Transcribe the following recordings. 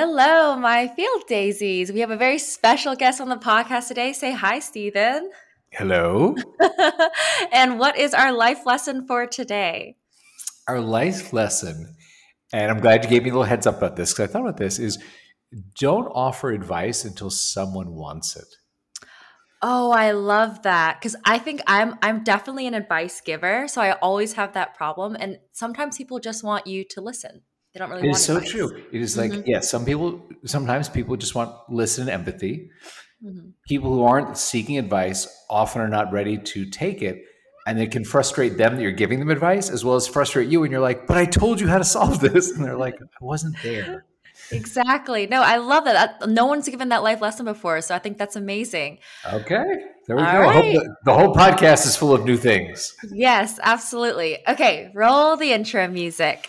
Hello, my field daisies. We have a very special guest on the podcast today. Say hi, Steven. Hello. And what is our life lesson for today? Our life lesson, and I'm glad you gave me a little heads up about this because I thought about this, is don't offer advice until someone wants it. Oh, I love that because I think I'm definitely an advice giver. So I always have that problem. And sometimes people just want you to listen. They don't really want advice. It is so true. It is like, yeah, sometimes people just want listen and empathy. Mm-hmm. People who aren't seeking advice often are not ready to take it. And it can frustrate them that you're giving them advice as well as frustrate you. And you're like, but I told you how to solve this. And they're like, I wasn't there. Exactly. No, I love that. No one's given that life lesson before. So I think that's amazing. Okay. There we go. Right. I hope the whole podcast is full of new things. Yes, absolutely. Okay. Roll the intro music.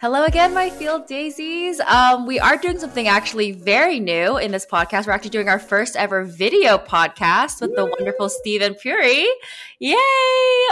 Hello again, my field daisies. We are doing something actually very new in this podcast. We're actually doing our first ever video podcast with the wonderful Steven Puri. Yay!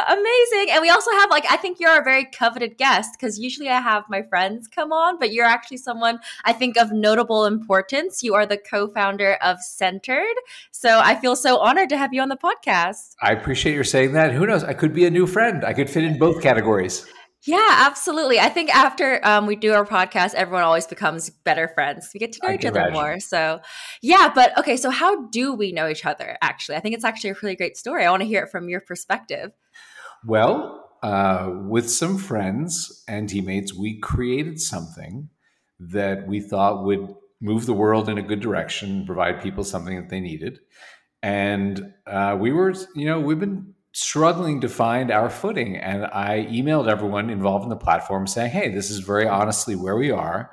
Amazing. And we also have, like, I think you're a very coveted guest because usually I have my friends come on, but you're actually someone I think of notable importance. You are the co-founder of Centered. So I feel so honored to have you on the podcast. I appreciate your saying that. Who knows? I could be a new friend. I could fit in both categories. Yeah, absolutely. I think after we do our podcast, everyone always becomes better friends. We get to know each other more. So yeah, but okay. So how do we know each other? Actually, I think it's actually a really great story. I want to hear it from your perspective. Well, with some friends and teammates, we created something that we thought would move the world in a good direction, provide people something that they needed. And we've been struggling to find our footing. And I emailed everyone involved in the platform saying, hey, this is very honestly where we are.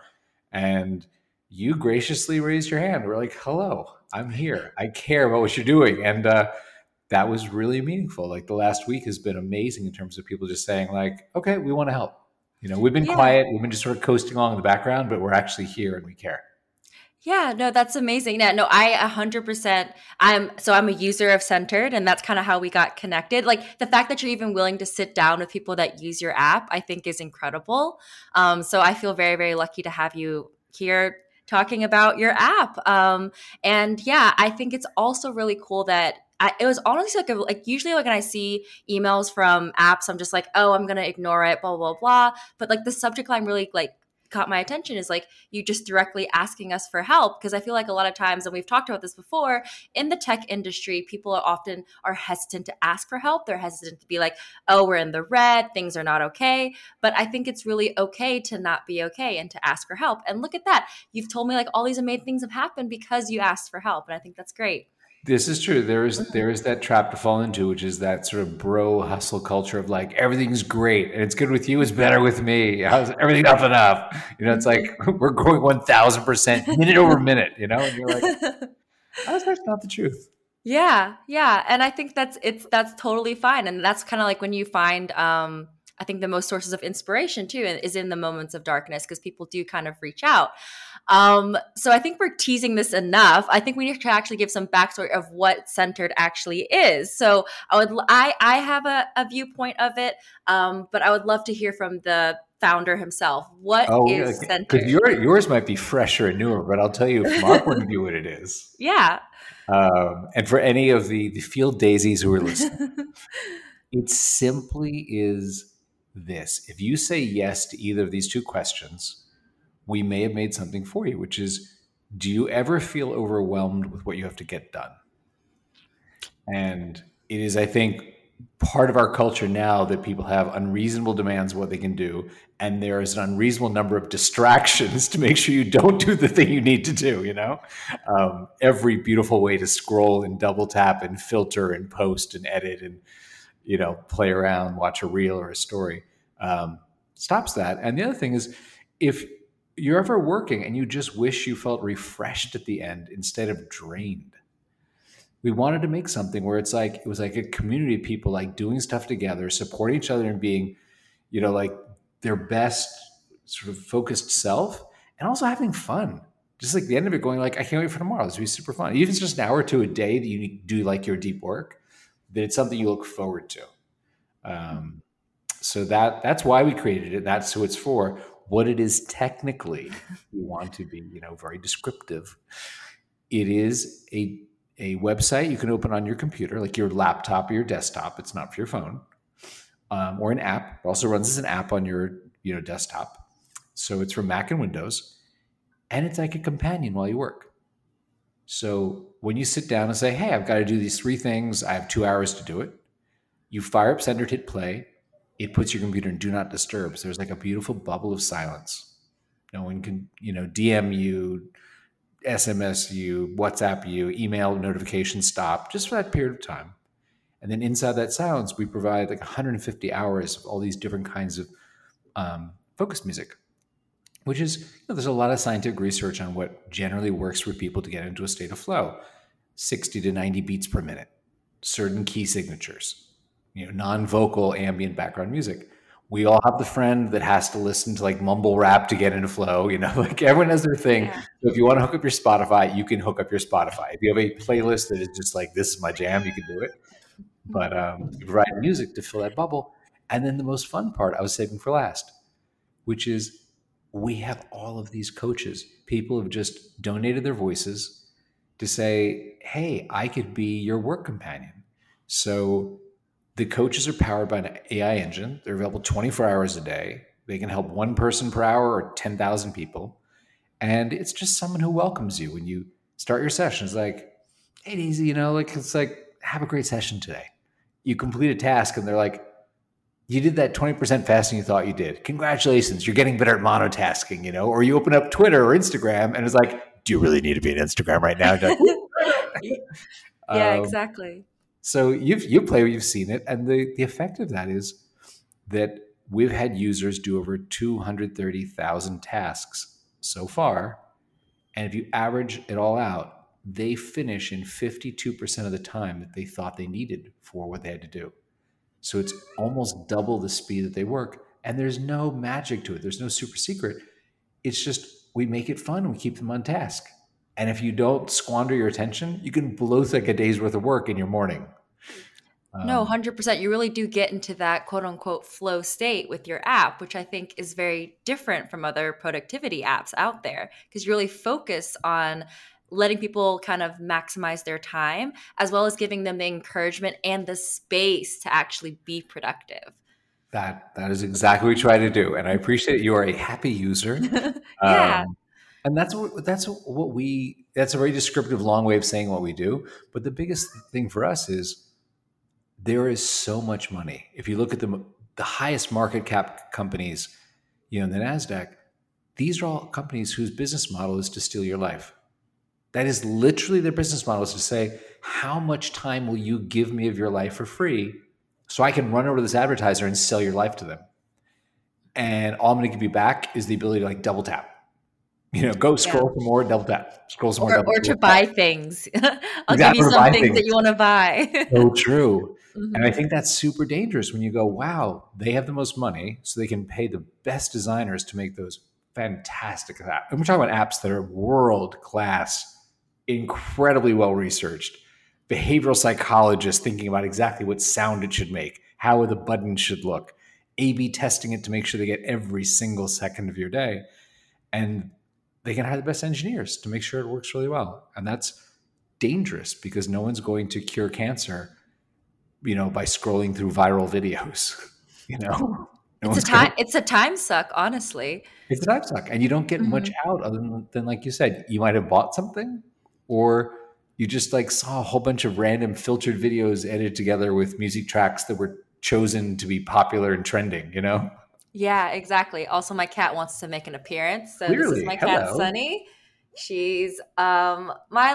And you graciously raised your hand. We're like, hello, I'm here. I care about what you're doing. And that was really meaningful. Like the last week has been amazing in terms of people just saying like, okay, we want to help. You know, we've been quiet. We've been just sort of coasting along in the background, but we're actually here and we care. Yeah, no, that's amazing. Yeah, no, I 100%. I'm a user of Centered, and that's kind of how we got connected. Like the fact that you're even willing to sit down with people that use your app, I think is incredible. So I feel very, very lucky to have you here talking about your app. And yeah, I think it's also really cool that it was honestly like usually like when I see emails from apps, I'm just like, oh, I'm gonna ignore it, blah blah blah. But like the subject line really like caught my attention is like you just directly asking us for help. Because I feel like a lot of times, and we've talked about this before, in the tech industry, people are often hesitant to ask for help. They're hesitant to be like, oh, we're in the red, things are not okay. But I think it's really okay to not be okay and to ask for help. And look at that. You've told me like all these amazing things have happened because you asked for help. And I think that's great. This is true. There is that trap to fall into, which is that sort of bro hustle culture of like, everything's great and it's good with you. It's better with me. How's everything up and up? You know, it's like, we're growing 1000% minute over minute, you know? And you're like, how's that not the truth? Yeah. Yeah. And I think that's totally fine. And that's kind of like when you find, I think the most sources of inspiration too is in the moments of darkness because people do kind of reach out. So I think we're teasing this enough. I think we need to actually give some backstory of what Centered actually is. So I have a viewpoint of it, but I would love to hear from the founder himself. What is Centered? Yours might be fresher and newer, but I'll tell you from our point of view what it is. Yeah. And for any of the field daisies who are listening, it simply is this. If you say yes to either of these two questions, we may have made something for you, which is, do you ever feel overwhelmed with what you have to get done? And it is, I think, part of our culture now that people have unreasonable demands of what they can do. And there is an unreasonable number of distractions to make sure you don't do the thing you need to do, you know? Every beautiful way to scroll and double tap and filter and post and edit and, you know, play around, watch a reel or a story, stops that. And the other thing is, if you're ever working and you just wish you felt refreshed at the end instead of drained. We wanted to make something where it's like, it was like a community of people like doing stuff together, supporting each other and being, you know, like their best sort of focused self and also having fun. Just like the end of it going like, I can't wait for tomorrow. This will be super fun. Even if it's just an hour or two a day that you do like your deep work. that it's something you look forward to. So that's why we created it. That's who it's for. What it is technically, we want to be, very descriptive. It is a website you can open on your computer, like your laptop or your desktop. It's not for your phone, or an app. It also runs as an app on your desktop. So it's for Mac and Windows, and it's like a companion while you work. So when you sit down and say, hey, I've got to do these three things, I have 2 hours to do it, you fire up Centered, hit play, it puts your computer in do not disturb. So there's like a beautiful bubble of silence. No one can, DM you, SMS you, WhatsApp you, email notification stop, just for that period of time. And then inside that silence, we provide like 150 hours of all these different kinds of focus music, which is, there's a lot of scientific research on what generally works for people to get into a state of flow. 60 to 90 beats per minute, certain key signatures, non-vocal ambient background music. We all have the friend that has to listen to like mumble rap to get into flow, like everyone has their thing. Yeah. So if you want to hook up your Spotify, you can hook up your Spotify. If you have a playlist that is just like, this is my jam, you can do it. But you provide music to fill that bubble. And then the most fun part I was saving for last, which is we have all of these coaches. People have just donated their voices to say, hey, I could be your work companion. So the coaches are powered by an AI engine. They're available 24 hours a day. They can help one person per hour or 10,000 people. And it's just someone who welcomes you when you start your session. It's like, hey, Daisy, it's like, have a great session today. You complete a task and they're like, you did that 20% faster than you thought you did. Congratulations, you're getting better at monotasking, Or you open up Twitter or Instagram and it's like, do you really need to be on Instagram right now? Yeah, exactly. So you play what you've seen it. And the effect of that is that we've had users do over 230,000 tasks so far. And if you average it all out, they finish in 52% of the time that they thought they needed for what they had to do. So it's almost double the speed that they work. And there's no magic to it. There's no super secret. It's just we make it fun and we keep them on task. And if you don't squander your attention, you can blow like a day's worth of work in your morning. No, 100%. You really do get into that quote unquote flow state with your app, which I think is very different from other productivity apps out there because you really focus on letting people kind of maximize their time as well as giving them the encouragement and the space to actually be productive. That is exactly what we try to do. And I appreciate you are a happy user. Yeah. And that's a very descriptive, long way of saying what we do. But the biggest thing for us is there is so much money. If you look at the highest market cap companies, in the NASDAQ, these are all companies whose business model is to steal your life. That is literally their business model, is to say, how much time will you give me of your life for free so I can run over to this advertiser and sell your life to them? And all I'm going to give you back is the ability to like double tap. Go scroll for more, double tap. Scroll some more, double tap. Or to buy things. I'll give you some things that you want to buy. So true. Mm-hmm. And I think that's super dangerous when you go, wow, they have the most money, so they can pay the best designers to make those fantastic apps. And we're talking about apps that are world-class, incredibly well-researched, behavioral psychologists thinking about exactly what sound it should make, how the button should look, A/B testing it to make sure they get every single second of your day. And they can hire the best engineers to make sure it works really well. And that's dangerous because no one's going to cure cancer, by scrolling through viral videos, No, it's a time suck, honestly. It's a time suck. And you don't get much out other than, like you said, you might have bought something or you just like saw a whole bunch of random filtered videos edited together with music tracks that were chosen to be popular and trending, Yeah, exactly. Also, my cat wants to make an appearance. So clearly, this is my cat, Sunny. She's my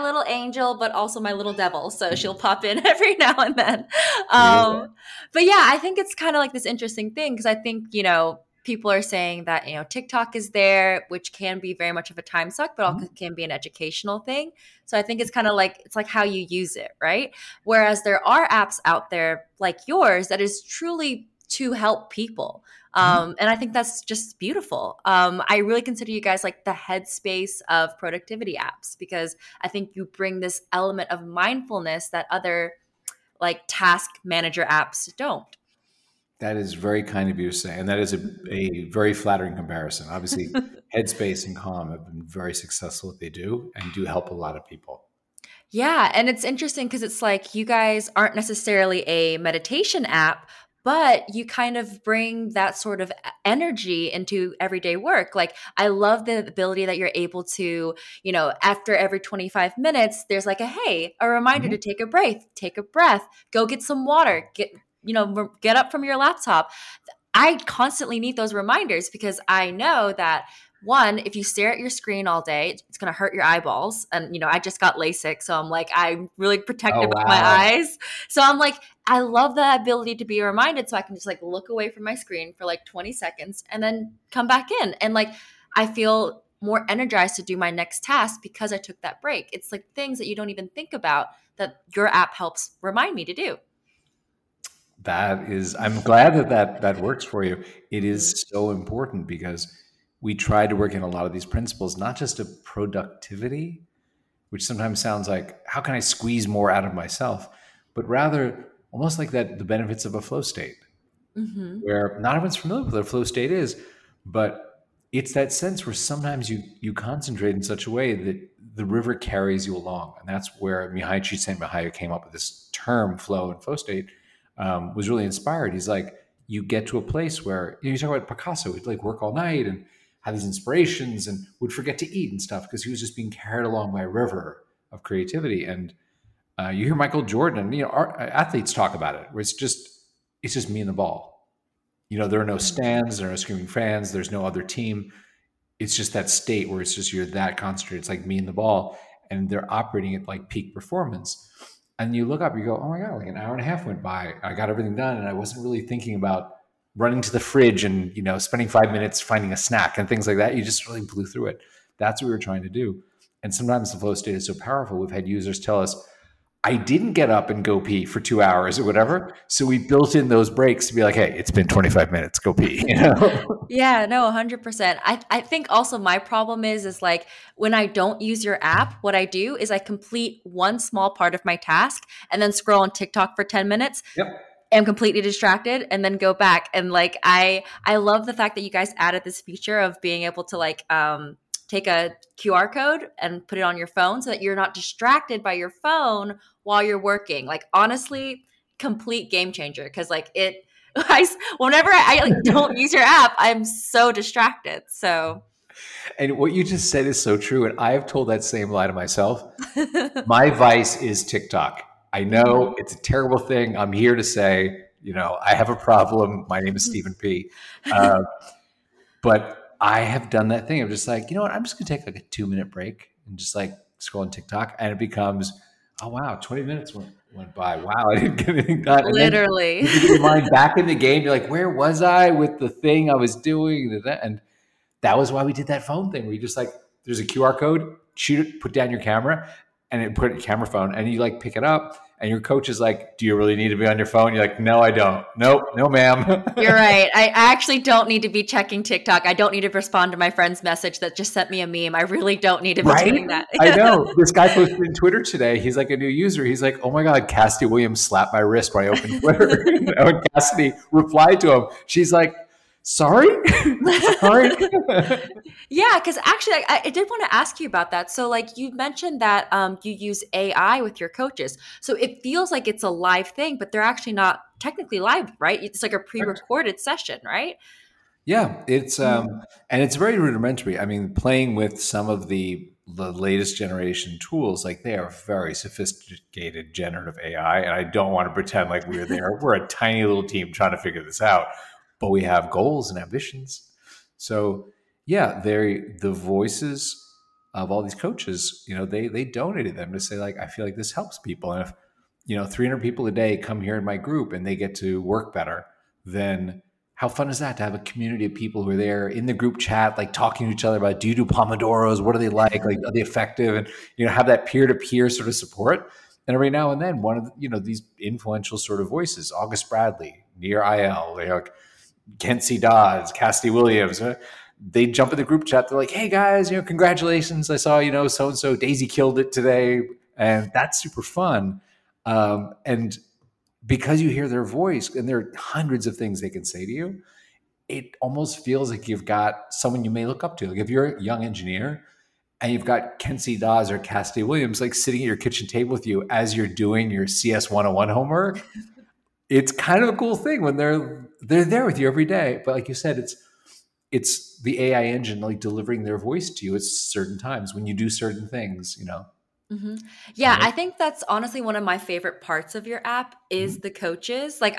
little angel, but also my little devil. So she'll pop in every now and then. But yeah, I think it's kind of like this interesting thing because I think, people are saying that, TikTok is there, which can be very much of a time suck, but also can be an educational thing. So I think it's kind of like, it's like how you use it, right? Whereas there are apps out there like yours that is truly to help people. And I think that's just beautiful. I really consider you guys like the Headspace of productivity apps because I think you bring this element of mindfulness that other like task manager apps don't. That is very kind of you to say. And that is a very flattering comparison. Obviously, Headspace and Calm have been very successful at what they do and do help a lot of people. Yeah. And it's interesting because it's like you guys aren't necessarily a meditation app, but you kind of bring that sort of energy into everyday work. Like, I love the ability that you're able to, you know, after every 25 minutes, there's like a reminder to take a breath, go get some water, get up from your laptop. I constantly need those reminders because I know that, one, if you stare at your screen all day, it's going to hurt your eyeballs. And, I just got LASIK, so I'm like, I'm really protective of my eyes. So I'm like, I love the ability to be reminded so I can just like look away from my screen for like 20 seconds and then come back in. And like, I feel more energized to do my next task because I took that break. It's like things that you don't even think about that your app helps remind me to do. That is, I'm glad that works for you. It is so important because we try to work in a lot of these principles, not just of productivity, which sometimes sounds like, how can I squeeze more out of myself? But rather almost like that, the benefits of a flow state, where not everyone's familiar with what a flow state is, but it's that sense where sometimes you concentrate in such a way that the river carries you along. And that's where Mihaly Csikszentmihalyi came up with this term, flow and flow state, was really inspired. He's like, you get to a place where, you talk about Picasso, he'd like work all night and have these inspirations and would forget to eat and stuff because he was just being carried along by a river of creativity. And you hear Michael Jordan and our athletes talk about it, where it's just me and the ball. There are no stands, there are no screaming fans, there's no other team. It's just that state where it's just you're that concentrated. It's like me and the ball, and they're operating at like peak performance. And you look up, you go, oh my God, like an hour and a half went by. I got everything done, and I wasn't really thinking about running to the fridge and, spending 5 minutes finding a snack and things like that. You just really blew through it. That's what we were trying to do. And sometimes the flow state is so powerful. We've had users tell us, I didn't get up and go pee for 2 hours or whatever. So we built in those breaks to be like, hey, it's been 25 minutes, go pee. Yeah, no, 100%. I think also my problem is like when I don't use your app, what I do is I complete one small part of my task and then scroll on TikTok for 10 minutes. Yep. Am completely distracted and then go back. And like, I love the fact that you guys added this feature of being able to like, take a QR code and put it on your phone so that you're not distracted by your phone while you're working. Like, honestly, complete game changer. Cause like whenever I like, don't use your app, I'm so distracted. So. And what you just said is so true. And I've told that same lie to myself. My vice is TikTok. I know it's a terrible thing. I'm here to say, I have a problem. My name is Steven P. But I have done that thing. I'm just like, you know what? I'm just going to take like a 2-minute break and just like scroll on TikTok. And it becomes, oh, wow, 20 minutes went by. Wow, I didn't get anything done. Literally. You get your mind back in the game. You're like, where was I with the thing I was doing? And that was why we did that phone thing. Where you just like, there's a QR code, shoot it, put down your camera, and it put it in your camera phone. And you like pick it up. And your coach is like, do you really need to be on your phone? You're like, no, I don't. Nope. No, ma'am. You're right. I actually don't need to be checking TikTok. I don't need to respond to my friend's message that just sent me a meme. I really don't need to be doing that. I know. This guy posted in Twitter today. He's like a new user. He's like, oh my God, Cassidy Williams slapped my wrist when I opened Twitter. And Cassidy replied to him. She's like, Sorry. Yeah, because actually, I did want to ask you about that. So, like you mentioned that you use AI with your coaches, so it feels like it's a live thing, but they're actually not technically live, right? It's like a pre-recorded session, right? Yeah, it's and it's very rudimentary. I mean, playing with some of the latest generation tools, like they are very sophisticated generative AI, and I don't want to pretend like we're there. We're a tiny little team trying to figure this out. But we have goals and ambitions. So yeah, the voices of all these coaches, they donated them to say like, I feel like this helps people. And if, 300 people a day come here in my group and they get to work better, then how fun is that to have a community of people who are there in the group chat, like talking to each other about, do you do Pomodoros? What are they like? Like, are they effective? And, have that peer-to-peer sort of support. And every now and then one of, these influential sort of voices, August Bradley, Nir Eyal, they're like, Kent C. Dodds, Cassidy Williams, they jump in the group chat. They're like, hey guys, congratulations. I saw, so-and-so Daisy killed it today. And that's super fun. And because you hear their voice and there are hundreds of things they can say to you, it almost feels like you've got someone you may look up to. Like if you're a young engineer and you've got Kent C. Dodds or Cassidy Williams like sitting at your kitchen table with you as you're doing your CS 101 homework, it's kind of a cool thing when they're there with you every day. But like you said, it's the AI engine like delivering their voice to you at certain times when you do certain things, you know? Mm-hmm. Yeah, I think that's honestly one of my favorite parts of your app is the coaches. Like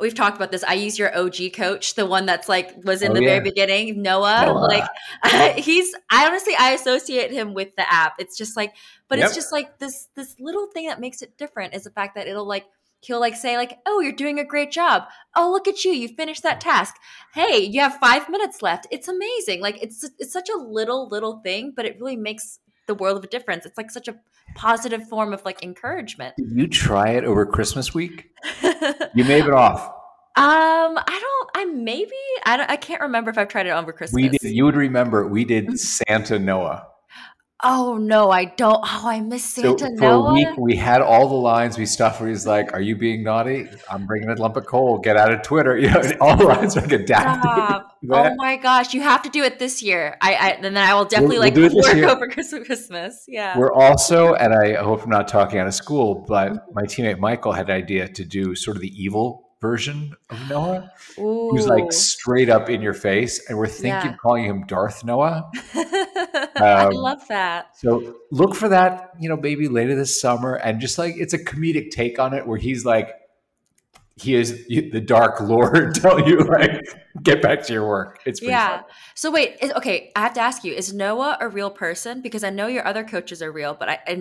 we've talked about this. I use your OG coach, the one that's like was in the very beginning, Noah. Like I associate him with the app. It's just like, but it's just like this little thing that makes it different is the fact that it'll like, he'll like say like, oh, you're doing a great job. Oh, look at you. You finished that task. Hey, you have 5 minutes left. It's amazing. Like it's such a little thing, but it really makes the world of a difference. It's like such a positive form of like encouragement. Did you try it over Christmas week? You may have it off. I can't remember if I've tried it over Christmas. We did. You would remember we did Santa Noah. Oh no, I don't. Oh, I miss Santa Noah. For a week, we had all the lines we stuffed where he's like, are you being naughty? I'm bringing a lump of coal. Get out of Twitter. You know, all the lines are adapted. Oh my gosh. You have to do it this year. Then I will definitely we'll work over Christmas. Yeah. We're also, and I hope I'm not talking out of school, but my teammate Michael had an idea to do sort of the evil version of Noah, who's like straight up in your face. And we're thinking of calling him Darth Noah. I love that. So look for that, you know, maybe later this summer. And just like, it's a comedic take on it where he's like, he is the dark lord telling you like, get back to your work. It's pretty fun. So wait, okay. I have to ask you, is Noah a real person? Because I know your other coaches are real, but I don't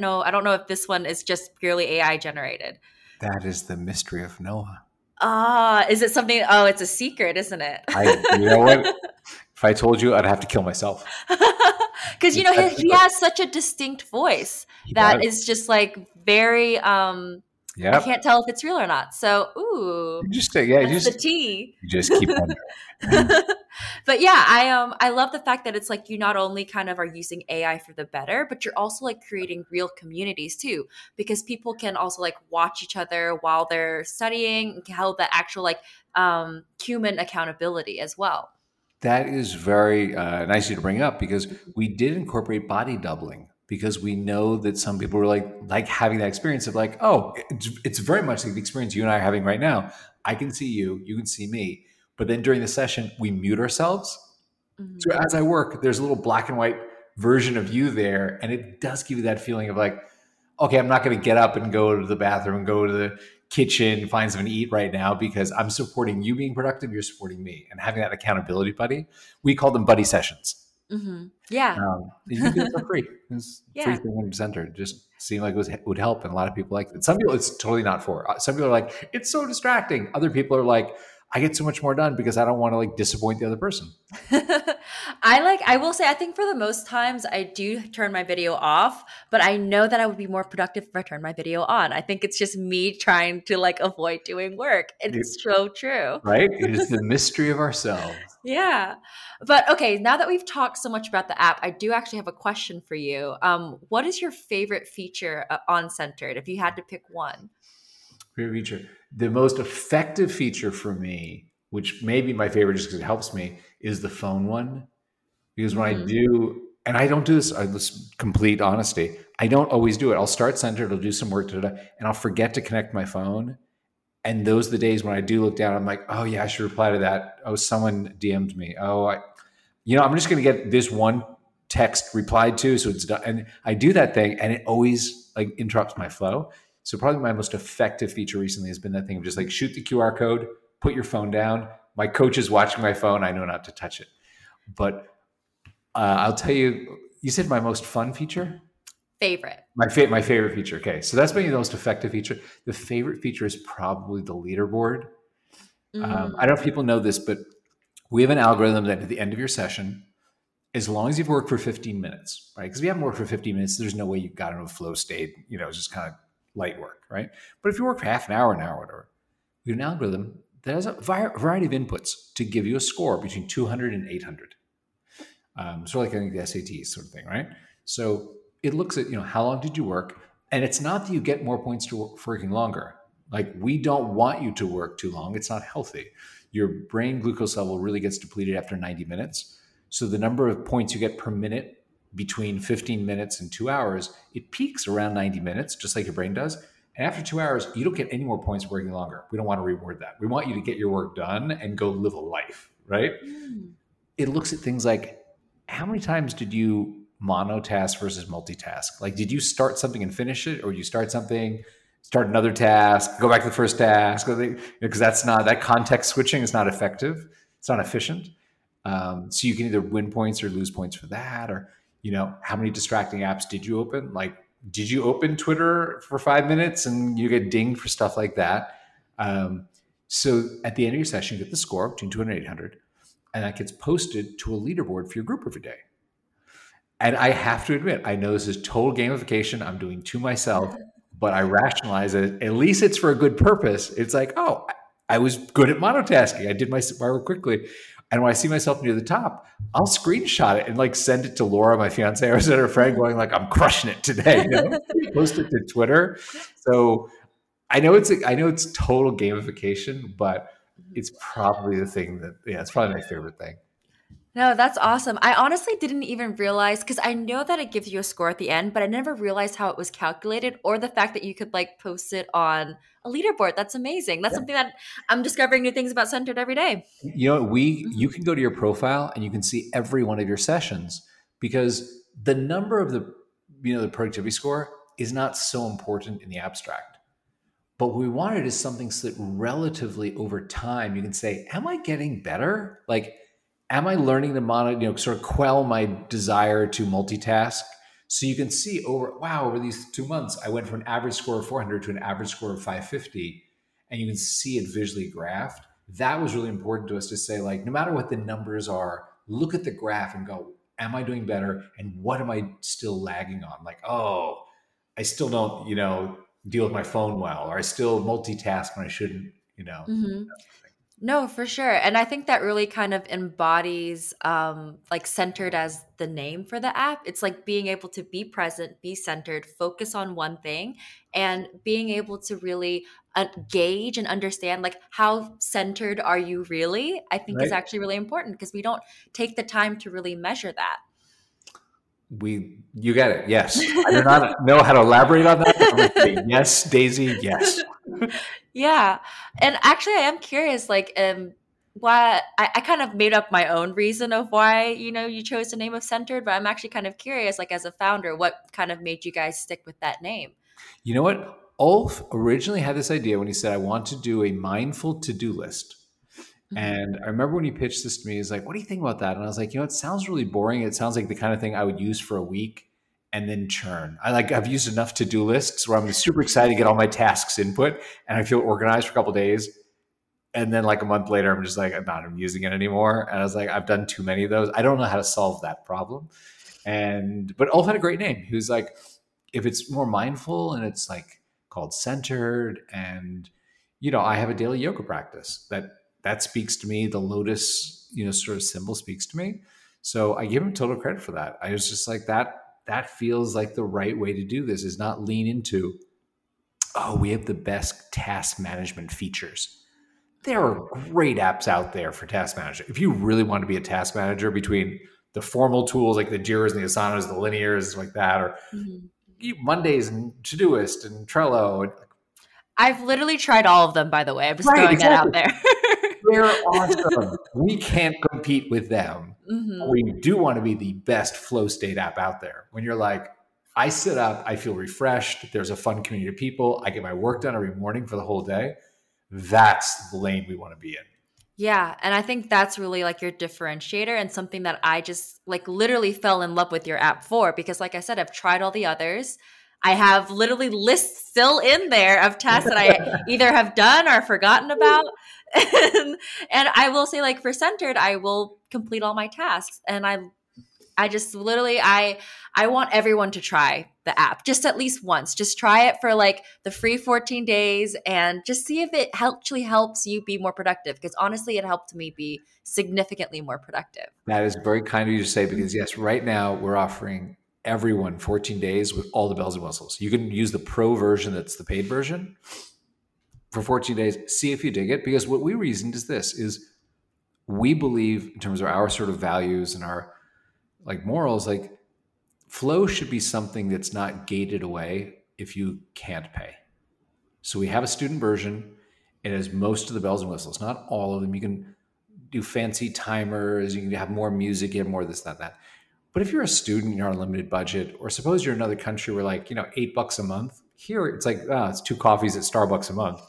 know if this one is just purely AI generated. That is the mystery of Noah. Is it something? Oh, it's a secret, isn't it? You know what? If I told you, I'd have to kill myself. Because you know he has such a distinct voice that is just like very. I can't tell if it's real or not. So, interesting. Yeah, that's the tea. You just keep wondering. But yeah, I love the fact that it's like you not only kind of are using AI for the better, but you're also like creating real communities too, because people can also like watch each other while they're studying and held the actual like human accountability as well. That is very nice to bring up because we did incorporate body doubling. Because we know that some people were like having that experience of like, oh, it's very much like the experience you and I are having right now. I can see you, you can see me. But then during the session, we mute ourselves. Mm-hmm. So as I work, there's a little black and white version of you there. And it does give you that feeling of like, okay, I'm not going to get up and go to the bathroom and go to the kitchen, find something to eat right now because I'm supporting you being productive, you're supporting me. And having that accountability buddy, we call them buddy sessions. Mm-hmm. Yeah. You can do it for free. It's free thing in Centered. Just seemed like it would help. And a lot of people like it. Some people it's totally not for. Some people are like, it's so distracting. Other people are like, I get so much more done because I don't want to like disappoint the other person. I will say, I think for the most times I do turn my video off, but I know that I would be more productive if I turned my video on. I think it's just me trying to like avoid doing work. It's so true. Right? It is the mystery of ourselves. Yeah. But okay, now that we've talked so much about the app, I do actually have a question for you. What is your favorite feature on Centered if you had to pick one? Favorite feature. The most effective feature for me, which may be my favorite just because it helps me, is the phone one. Because when I do, and I don't do this, complete honesty, I don't always do it. I'll start Centered, I'll do some work, and I'll forget to connect my phone. And those are the days when I do look down, I'm like, oh yeah, I should reply to that. Oh, someone DM'd me. Oh, I'm just going to get this one text replied to, so it's done. And I do that thing and it always like interrupts my flow. So probably my most effective feature recently has been that thing of just like shoot the QR code, put your phone down. My coach is watching my phone. I know not to touch it. But I'll tell you, you said my most fun feature? Favorite. My favorite feature. Okay. So that's maybe the most effective feature. The favorite feature is probably the leaderboard. Mm. I don't know if people know this, but we have an algorithm that at the end of your session, as long as you've worked for 15 minutes, right? Because if you haven't worked for 15 minutes, there's no way you've gotten into a flow state, you know, just kind of light work, right? But if you work for half an hour, whatever, we have an algorithm that has a variety of inputs to give you a score between 200 and 800. Sort of like I think the SAT sort of thing, right? So it looks at, you know, how long did you work? And it's not that you get more points for working longer. Like, we don't want you to work too long. It's not healthy. Your brain glucose level really gets depleted after 90 minutes. So the number of points you get per minute between 15 minutes and 2 hours, it peaks around 90 minutes, just like your brain does. And after 2 hours, you don't get any more points working longer. We don't want to reward that. We want you to get your work done and go live a life, right? Mm. It looks at things like, how many times did you monotask versus multitask? Like, did you start something and finish it? Or did you start something, start another task, go back to the first task? Because that's not, that context switching is not effective. It's not efficient. So you can either win points or lose points for that. Or, you know, how many distracting apps did you open? Like, did you open Twitter for 5 minutes and you get dinged for stuff like that? So at the end of your session, you get the score between 200 and 800, and that gets posted to a leaderboard for your group every day. And I have to admit, I know this is total gamification I'm doing to myself, but I rationalize it. At least it's for a good purpose. It's like, oh, I was good at monotasking. I did my work quickly. And when I see myself near the top, I'll screenshot it and like send it to Laura, my fiance, or send her friend going like, I'm crushing it today. You know? Post it to Twitter. So I know it's total gamification, but it's probably the thing that, yeah, it's probably my favorite thing. No, that's awesome. I honestly didn't even realize, because I know that it gives you a score at the end, but I never realized how it was calculated or the fact that you could like post it on a leaderboard. That's amazing. That's something that I'm discovering new things about Centered every day. You know, you can go to your profile and you can see every one of your sessions, because the number of the productivity score is not so important in the abstract. But what we wanted is something so that relatively over time, you can say, am I getting better? Like, am I learning to sort of quell my desire to multitask? So you can see over these 2 months, I went from an average score of 400 to an average score of 550, and you can see it visually graphed. That was really important to us to say, like, no matter what the numbers are, look at the graph and go, am I doing better? And what am I still lagging on? Like, oh, I still don't, deal with my phone well, or I still multitask when I shouldn't, Mm-hmm. No, for sure. And I think that really kind of embodies like Centered as the name for the app. It's like being able to be present, be centered, focus on one thing, and being able to really gauge and understand like how centered are you really, I think, right, is actually really important, because we don't take the time to really measure that. You got it. Yes. I do not know how to elaborate on that. I'm going to say yes, Daisy. Yes. Yeah. And actually, I am curious, like, why I kind of made up my own reason of why, you chose the name of Centered, but I'm actually kind of curious, like, as a founder, what kind of made you guys stick with that name? You know what? Ulf originally had this idea when he said, I want to do a mindful to-do list. And I remember when he pitched this to me, he's like, what do you think about that? And I was like, it sounds really boring. It sounds like the kind of thing I would use for a week and then churn. I've used enough to-do lists where I'm super excited to get all my tasks input and I feel organized for a couple of days. And then like a month later, I'm just like, I'm not even using it anymore. And I was like, I've done too many of those. I don't know how to solve that problem. But Ulf had a great name. He was like, if it's more mindful and it's like called Centered, and, I have a daily yoga practice that speaks to me. The lotus, sort of symbol speaks to me. So I give him total credit for that. I was just like, that feels like the right way to do this, is not lean into, oh, we have the best task management features. There are great apps out there for task management. If you really want to be a task manager, between the formal tools like the Jiras and the Asanas, the Linears like that, or mm-hmm. Mondays and Todoist and Trello. I've literally tried all of them, by the way. I'm just throwing that out there. They're awesome. We can't compete with them. Mm-hmm. We do want to be the best flow state app out there. When you're like, I sit up, I feel refreshed. There's a fun community of people. I get my work done every morning for the whole day. That's the lane we want to be in. Yeah. And I think that's really like your differentiator, and something that I just like literally fell in love with your app for, because like I said, I've tried all the others. I have literally lists still in there of tasks that I either have done or forgotten about. And I will say, like, for Centered, I will complete all my tasks. And I just literally, I want everyone to try the app, just at least once. Just try it for like the free 14 days and just see if it actually helps you be more productive. Because honestly, it helped me be significantly more productive. That is very kind of you to say, because yes, right now we're offering everyone 14 days with all the bells and whistles. You can use the pro version, that's the paid version. for 14 days, see if you dig it. Because what we reasoned is this, is we believe in terms of our sort of values and our like morals, like flow should be something that's not gated away if you can't pay. So we have a student version. It has most of the bells and whistles, not all of them. You can do fancy timers, you can have more music, you have more this, that, that. But if you're a student, you're on a limited budget, or suppose you're in another country where like, you know, $8 a month, here it's like, it's two coffees at Starbucks a month.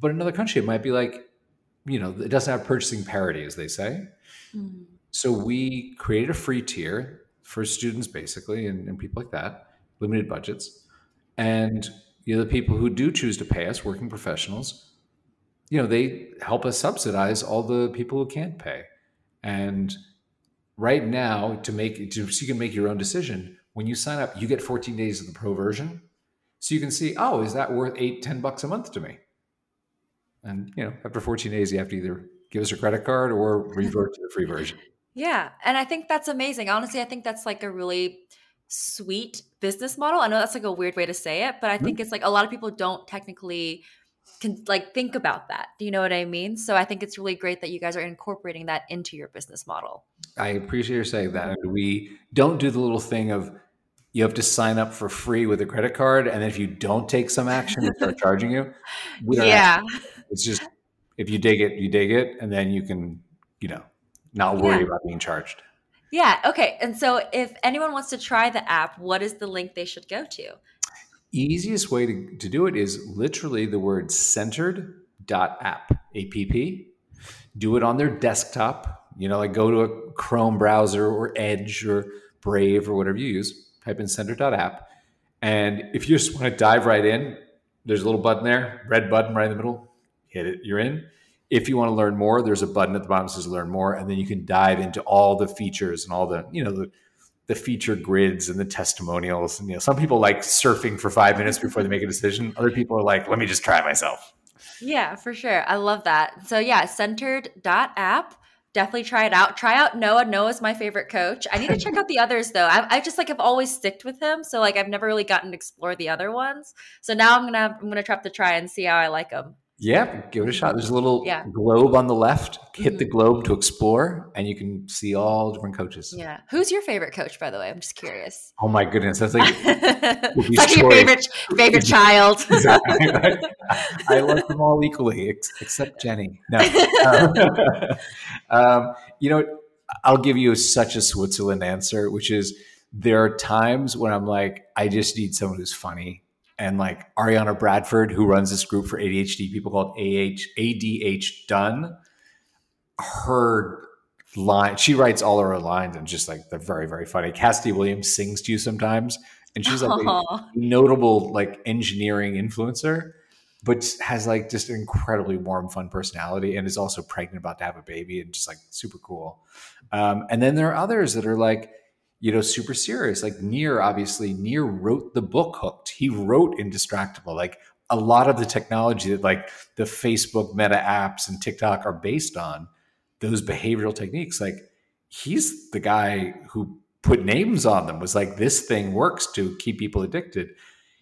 But in another country, it might be like, you know, it doesn't have purchasing parity, as they say. Mm-hmm. So we created a free tier for students basically, and people like that, limited budgets. And, you know, the people who do choose to pay us, working professionals, you know, they help us subsidize all the people who can't pay. And right now, so you can make your own decision, when you sign up, you get 14 days of the pro version. So you can see, oh, is that worth $10 a month to me? And, you know, after 14 days, you have to either give us a credit card or revert to the free version. Yeah. And I think that's amazing. Honestly, I think that's like a really sweet business model. I know that's like a weird way to say it, but I think it's like a lot of people don't technically can like think about that. Do you know what I mean? So I think it's really great that you guys are incorporating that into your business model. I appreciate you saying that. We don't do the little thing of you have to sign up for free with a credit card, and if you don't take some action, we start charging you. Yeah. It's just, if you dig it, you dig it. And then you can, you know, not worry about being charged. Yeah. Okay. And so if anyone wants to try the app, what is the link they should go to? Easiest way to do it is literally the word centered.app, A-P-P. Do it on their desktop. You know, like go to a Chrome browser or Edge or Brave or whatever you use. Type in centered.app. And if you just want to dive right in, there's a little button there, red button right in the middle. Hit it, you're in. If you want to learn more, there's a button at the bottom that says learn more. And then you can dive into all the features and all the, you know, the feature grids and the testimonials. And, you know, some people like surfing for 5 minutes before they make a decision. Other people are like, let me just try myself. Yeah, for sure. I love that. So yeah, centered.app. Definitely try it out. Try out Noah. Noah's my favorite coach. I need to check out the others though. I just like, I've always sticked with him. So like, I've never really gotten to explore the other ones. So now I'm going to try and see how I like them. Yeah. Give it a shot. There's a little globe on the left. Hit the globe to explore and you can see all different coaches. Yeah. Who's your favorite coach, by the way? I'm just curious. Oh my goodness. That's like, it's like your favorite child. Exactly, right? I love them all equally, except Jenny. No. You know, I'll give you such a Switzerland answer, which is there are times when I'm like, I just need someone who's funny. And like Ariana Bradford, who runs this group for ADHD, people called ADH Dunn, her line, she writes all her own lines and just like, they're very, very funny. Cassidy Williams sings to you sometimes. And she's like a notable like engineering influencer, but has like just an incredibly warm, fun personality and is also pregnant, about to have a baby and just like super cool. And then there are others that are like, you know, super serious, like Nir wrote the book Hooked. He wrote Indistractable. Like a lot of the technology that like the Facebook meta apps and TikTok are based on, those behavioral techniques, like he's the guy who put names on them, was like, this thing works to keep people addicted.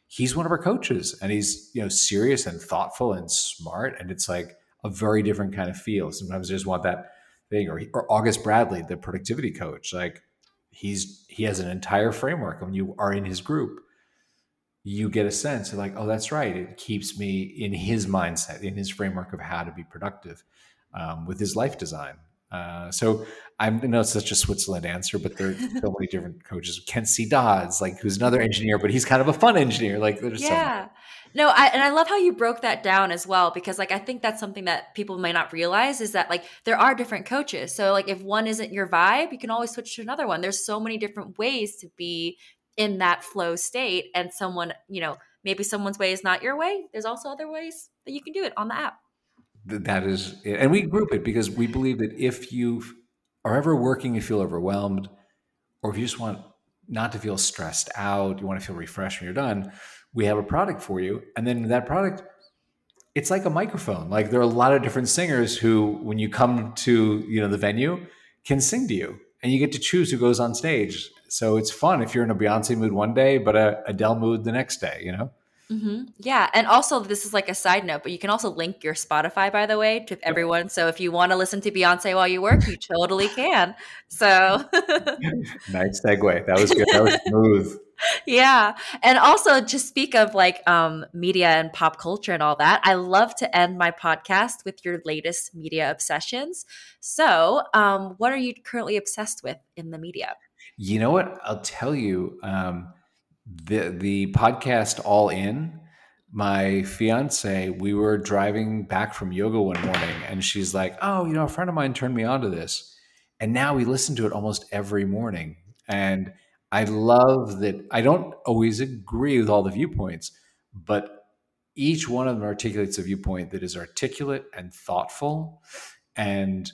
He's one of our coaches and he's, you know, serious and thoughtful and smart. And it's like a very different kind of feel. Sometimes I just want that thing. Or August Bradley, the productivity coach, like, he has an entire framework. When you are in his group, you get a sense of like, oh, that's right. It keeps me in his mindset, in his framework of how to be productive with his life design. So I know it's such a Switzerland answer, but there are so many different coaches. Kent C. Dodds, like, who's another engineer, but he's kind of a fun engineer. Like, there's so much. No, and I love how you broke that down as well, because like, I think that's something that people might not realize is that like, there are different coaches. So like, if one isn't your vibe, you can always switch to another one. There's so many different ways to be in that flow state, and someone, you know, maybe someone's way is not your way. There's also other ways that you can do it on the app. That is it. And we group it because we believe that if you are ever working, you feel overwhelmed, or if you just want not to feel stressed out, you want to feel refreshed when you're done, we have a product for you. And then that product, it's like a microphone. Like there are a lot of different singers who, when you come to, you know, the venue, can sing to you and you get to choose who goes on stage. So it's fun if you're in a Beyonce mood one day, but a Adele mood the next day, you know? Mm-hmm. Yeah. And also, this is like a side note, but you can also link your Spotify, by the way, to everyone. So if you want to listen to Beyonce while you work, you totally can. So nice segue. That was good. That was smooth. Yeah. And also, just speak of like media and pop culture and all that, I love to end my podcast with your latest media obsessions. So what are you currently obsessed with in the media? You know what? I'll tell you. The podcast All In, my fiance, we were driving back from yoga one morning and she's like, oh, you know, a friend of mine turned me onto this. And now we listen to it almost every morning. And I love that. I don't always agree with all the viewpoints, but each one of them articulates a viewpoint that is articulate and thoughtful and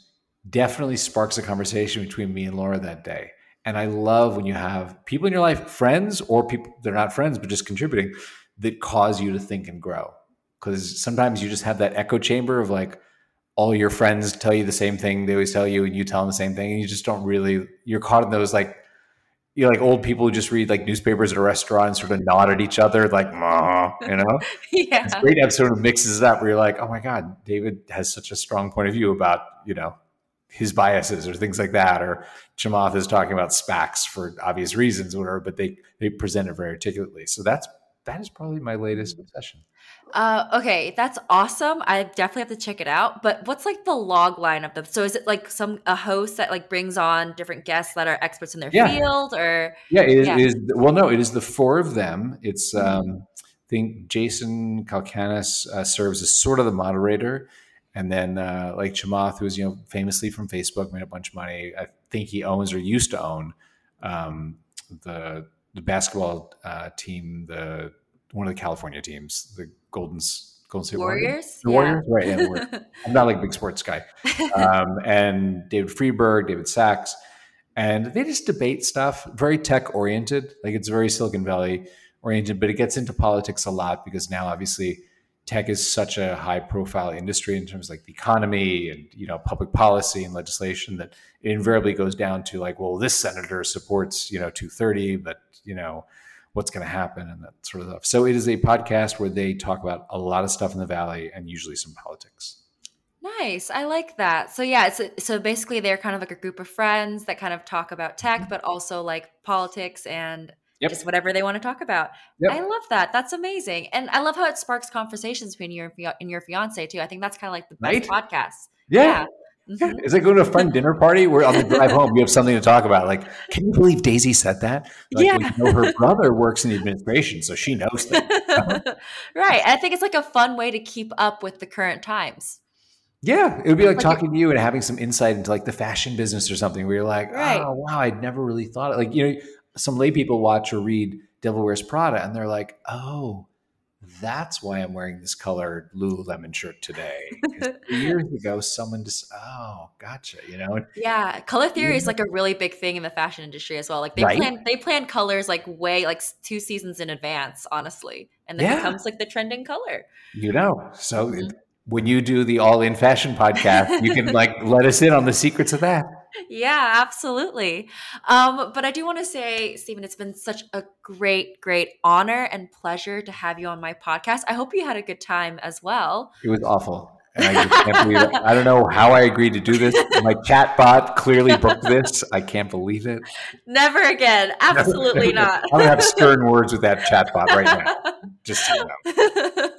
definitely sparks a conversation between me and Laura that day. And I love when you have people in your life, friends or people, they're not friends, but just contributing, that cause you to think and grow. Because sometimes you just have that echo chamber of like all your friends tell you the same thing they always tell you and you tell them the same thing. And you just don't really, you're caught in those like, you're like old people who just read like newspapers at a restaurant and sort of nod at each other like, you know? Yeah. It's a great episode that mixes it up where you're like, oh my God, David has such a strong point of view about, you know, his biases or things like that, or Chamath is talking about SPACs for obvious reasons, or whatever. But they present it very articulately. So that is probably my latest obsession. Okay, that's awesome. I definitely have to check it out. But what's like the log line of them? So is it like a host that like brings on different guests that are experts in their field, or it is. Well, no, it is the four of them. It's I think Jason Calacanis serves as sort of the moderator. And then like Chamath, who's, you know, famously from Facebook, made a bunch of money. I think he owns or used to own the basketball team, one of the California teams, the Golden State Warriors. Warriors? Right? Yeah, Warriors. I'm not like a big sports guy. And David Freeberg, David Sachs, and they just debate stuff, very tech oriented. Like it's very Silicon Valley oriented, but it gets into politics a lot because now obviously tech is such a high profile industry in terms of like the economy and, you know, public policy and legislation that it invariably goes down to like, well, this senator supports, you know, 230, but, you know, what's going to happen and that sort of stuff. So it is a podcast where they talk about a lot of stuff in the Valley and usually some politics. Nice. I like that. So yeah, so basically they're kind of like a group of friends that kind of talk about tech, but also like politics and just whatever they want to talk about. Yep. I love that. That's amazing. And I love how it sparks conversations between you and your fiance too. I think that's kind of like the best podcast. Yeah. Mm-hmm. Is it going to a fun dinner party where on the drive home, you have something to talk about? Like, can you believe Daisy said that? Like, we know her brother works in the administration, so she knows that. Right. I think it's like a fun way to keep up with the current times. Yeah. It would be like talking to you and having some insight into like the fashion business or something where you're like, oh, wow, I'd never really thought it. Like, you know, some lay people watch or read Devil Wears Prada and they're like, oh, that's why I'm wearing this colored Lululemon shirt today. 'Cause years ago, someone just, oh, gotcha, you know? Yeah, color theory is like a really big thing in the fashion industry as well. Like they plan colors like way, like 2 seasons in advance, honestly. And then it becomes like the trending color. You know, so when you do the All In Fashion podcast, you can like let us in on the secrets of that. Yeah, absolutely. But I do want to say, Steven, it's been such a great, great honor and pleasure to have you on my podcast. I hope you had a good time as well. It was awful. And I just can't believe it. I don't know how I agreed to do this. My chatbot clearly booked this. I can't believe it. Never again. Absolutely not. I'm going to have stern words with that chatbot right now. Just so you know.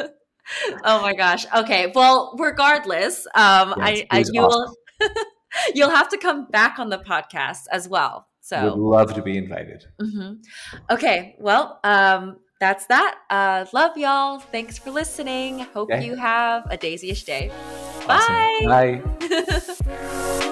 Oh my gosh. Okay. Well, regardless, you'll have to come back on the podcast as well. So would love to be invited. Mm-hmm. Okay. Well, that's that. Love y'all. Thanks for listening. Hope you have a Daisyish day. Awesome. Bye. Bye.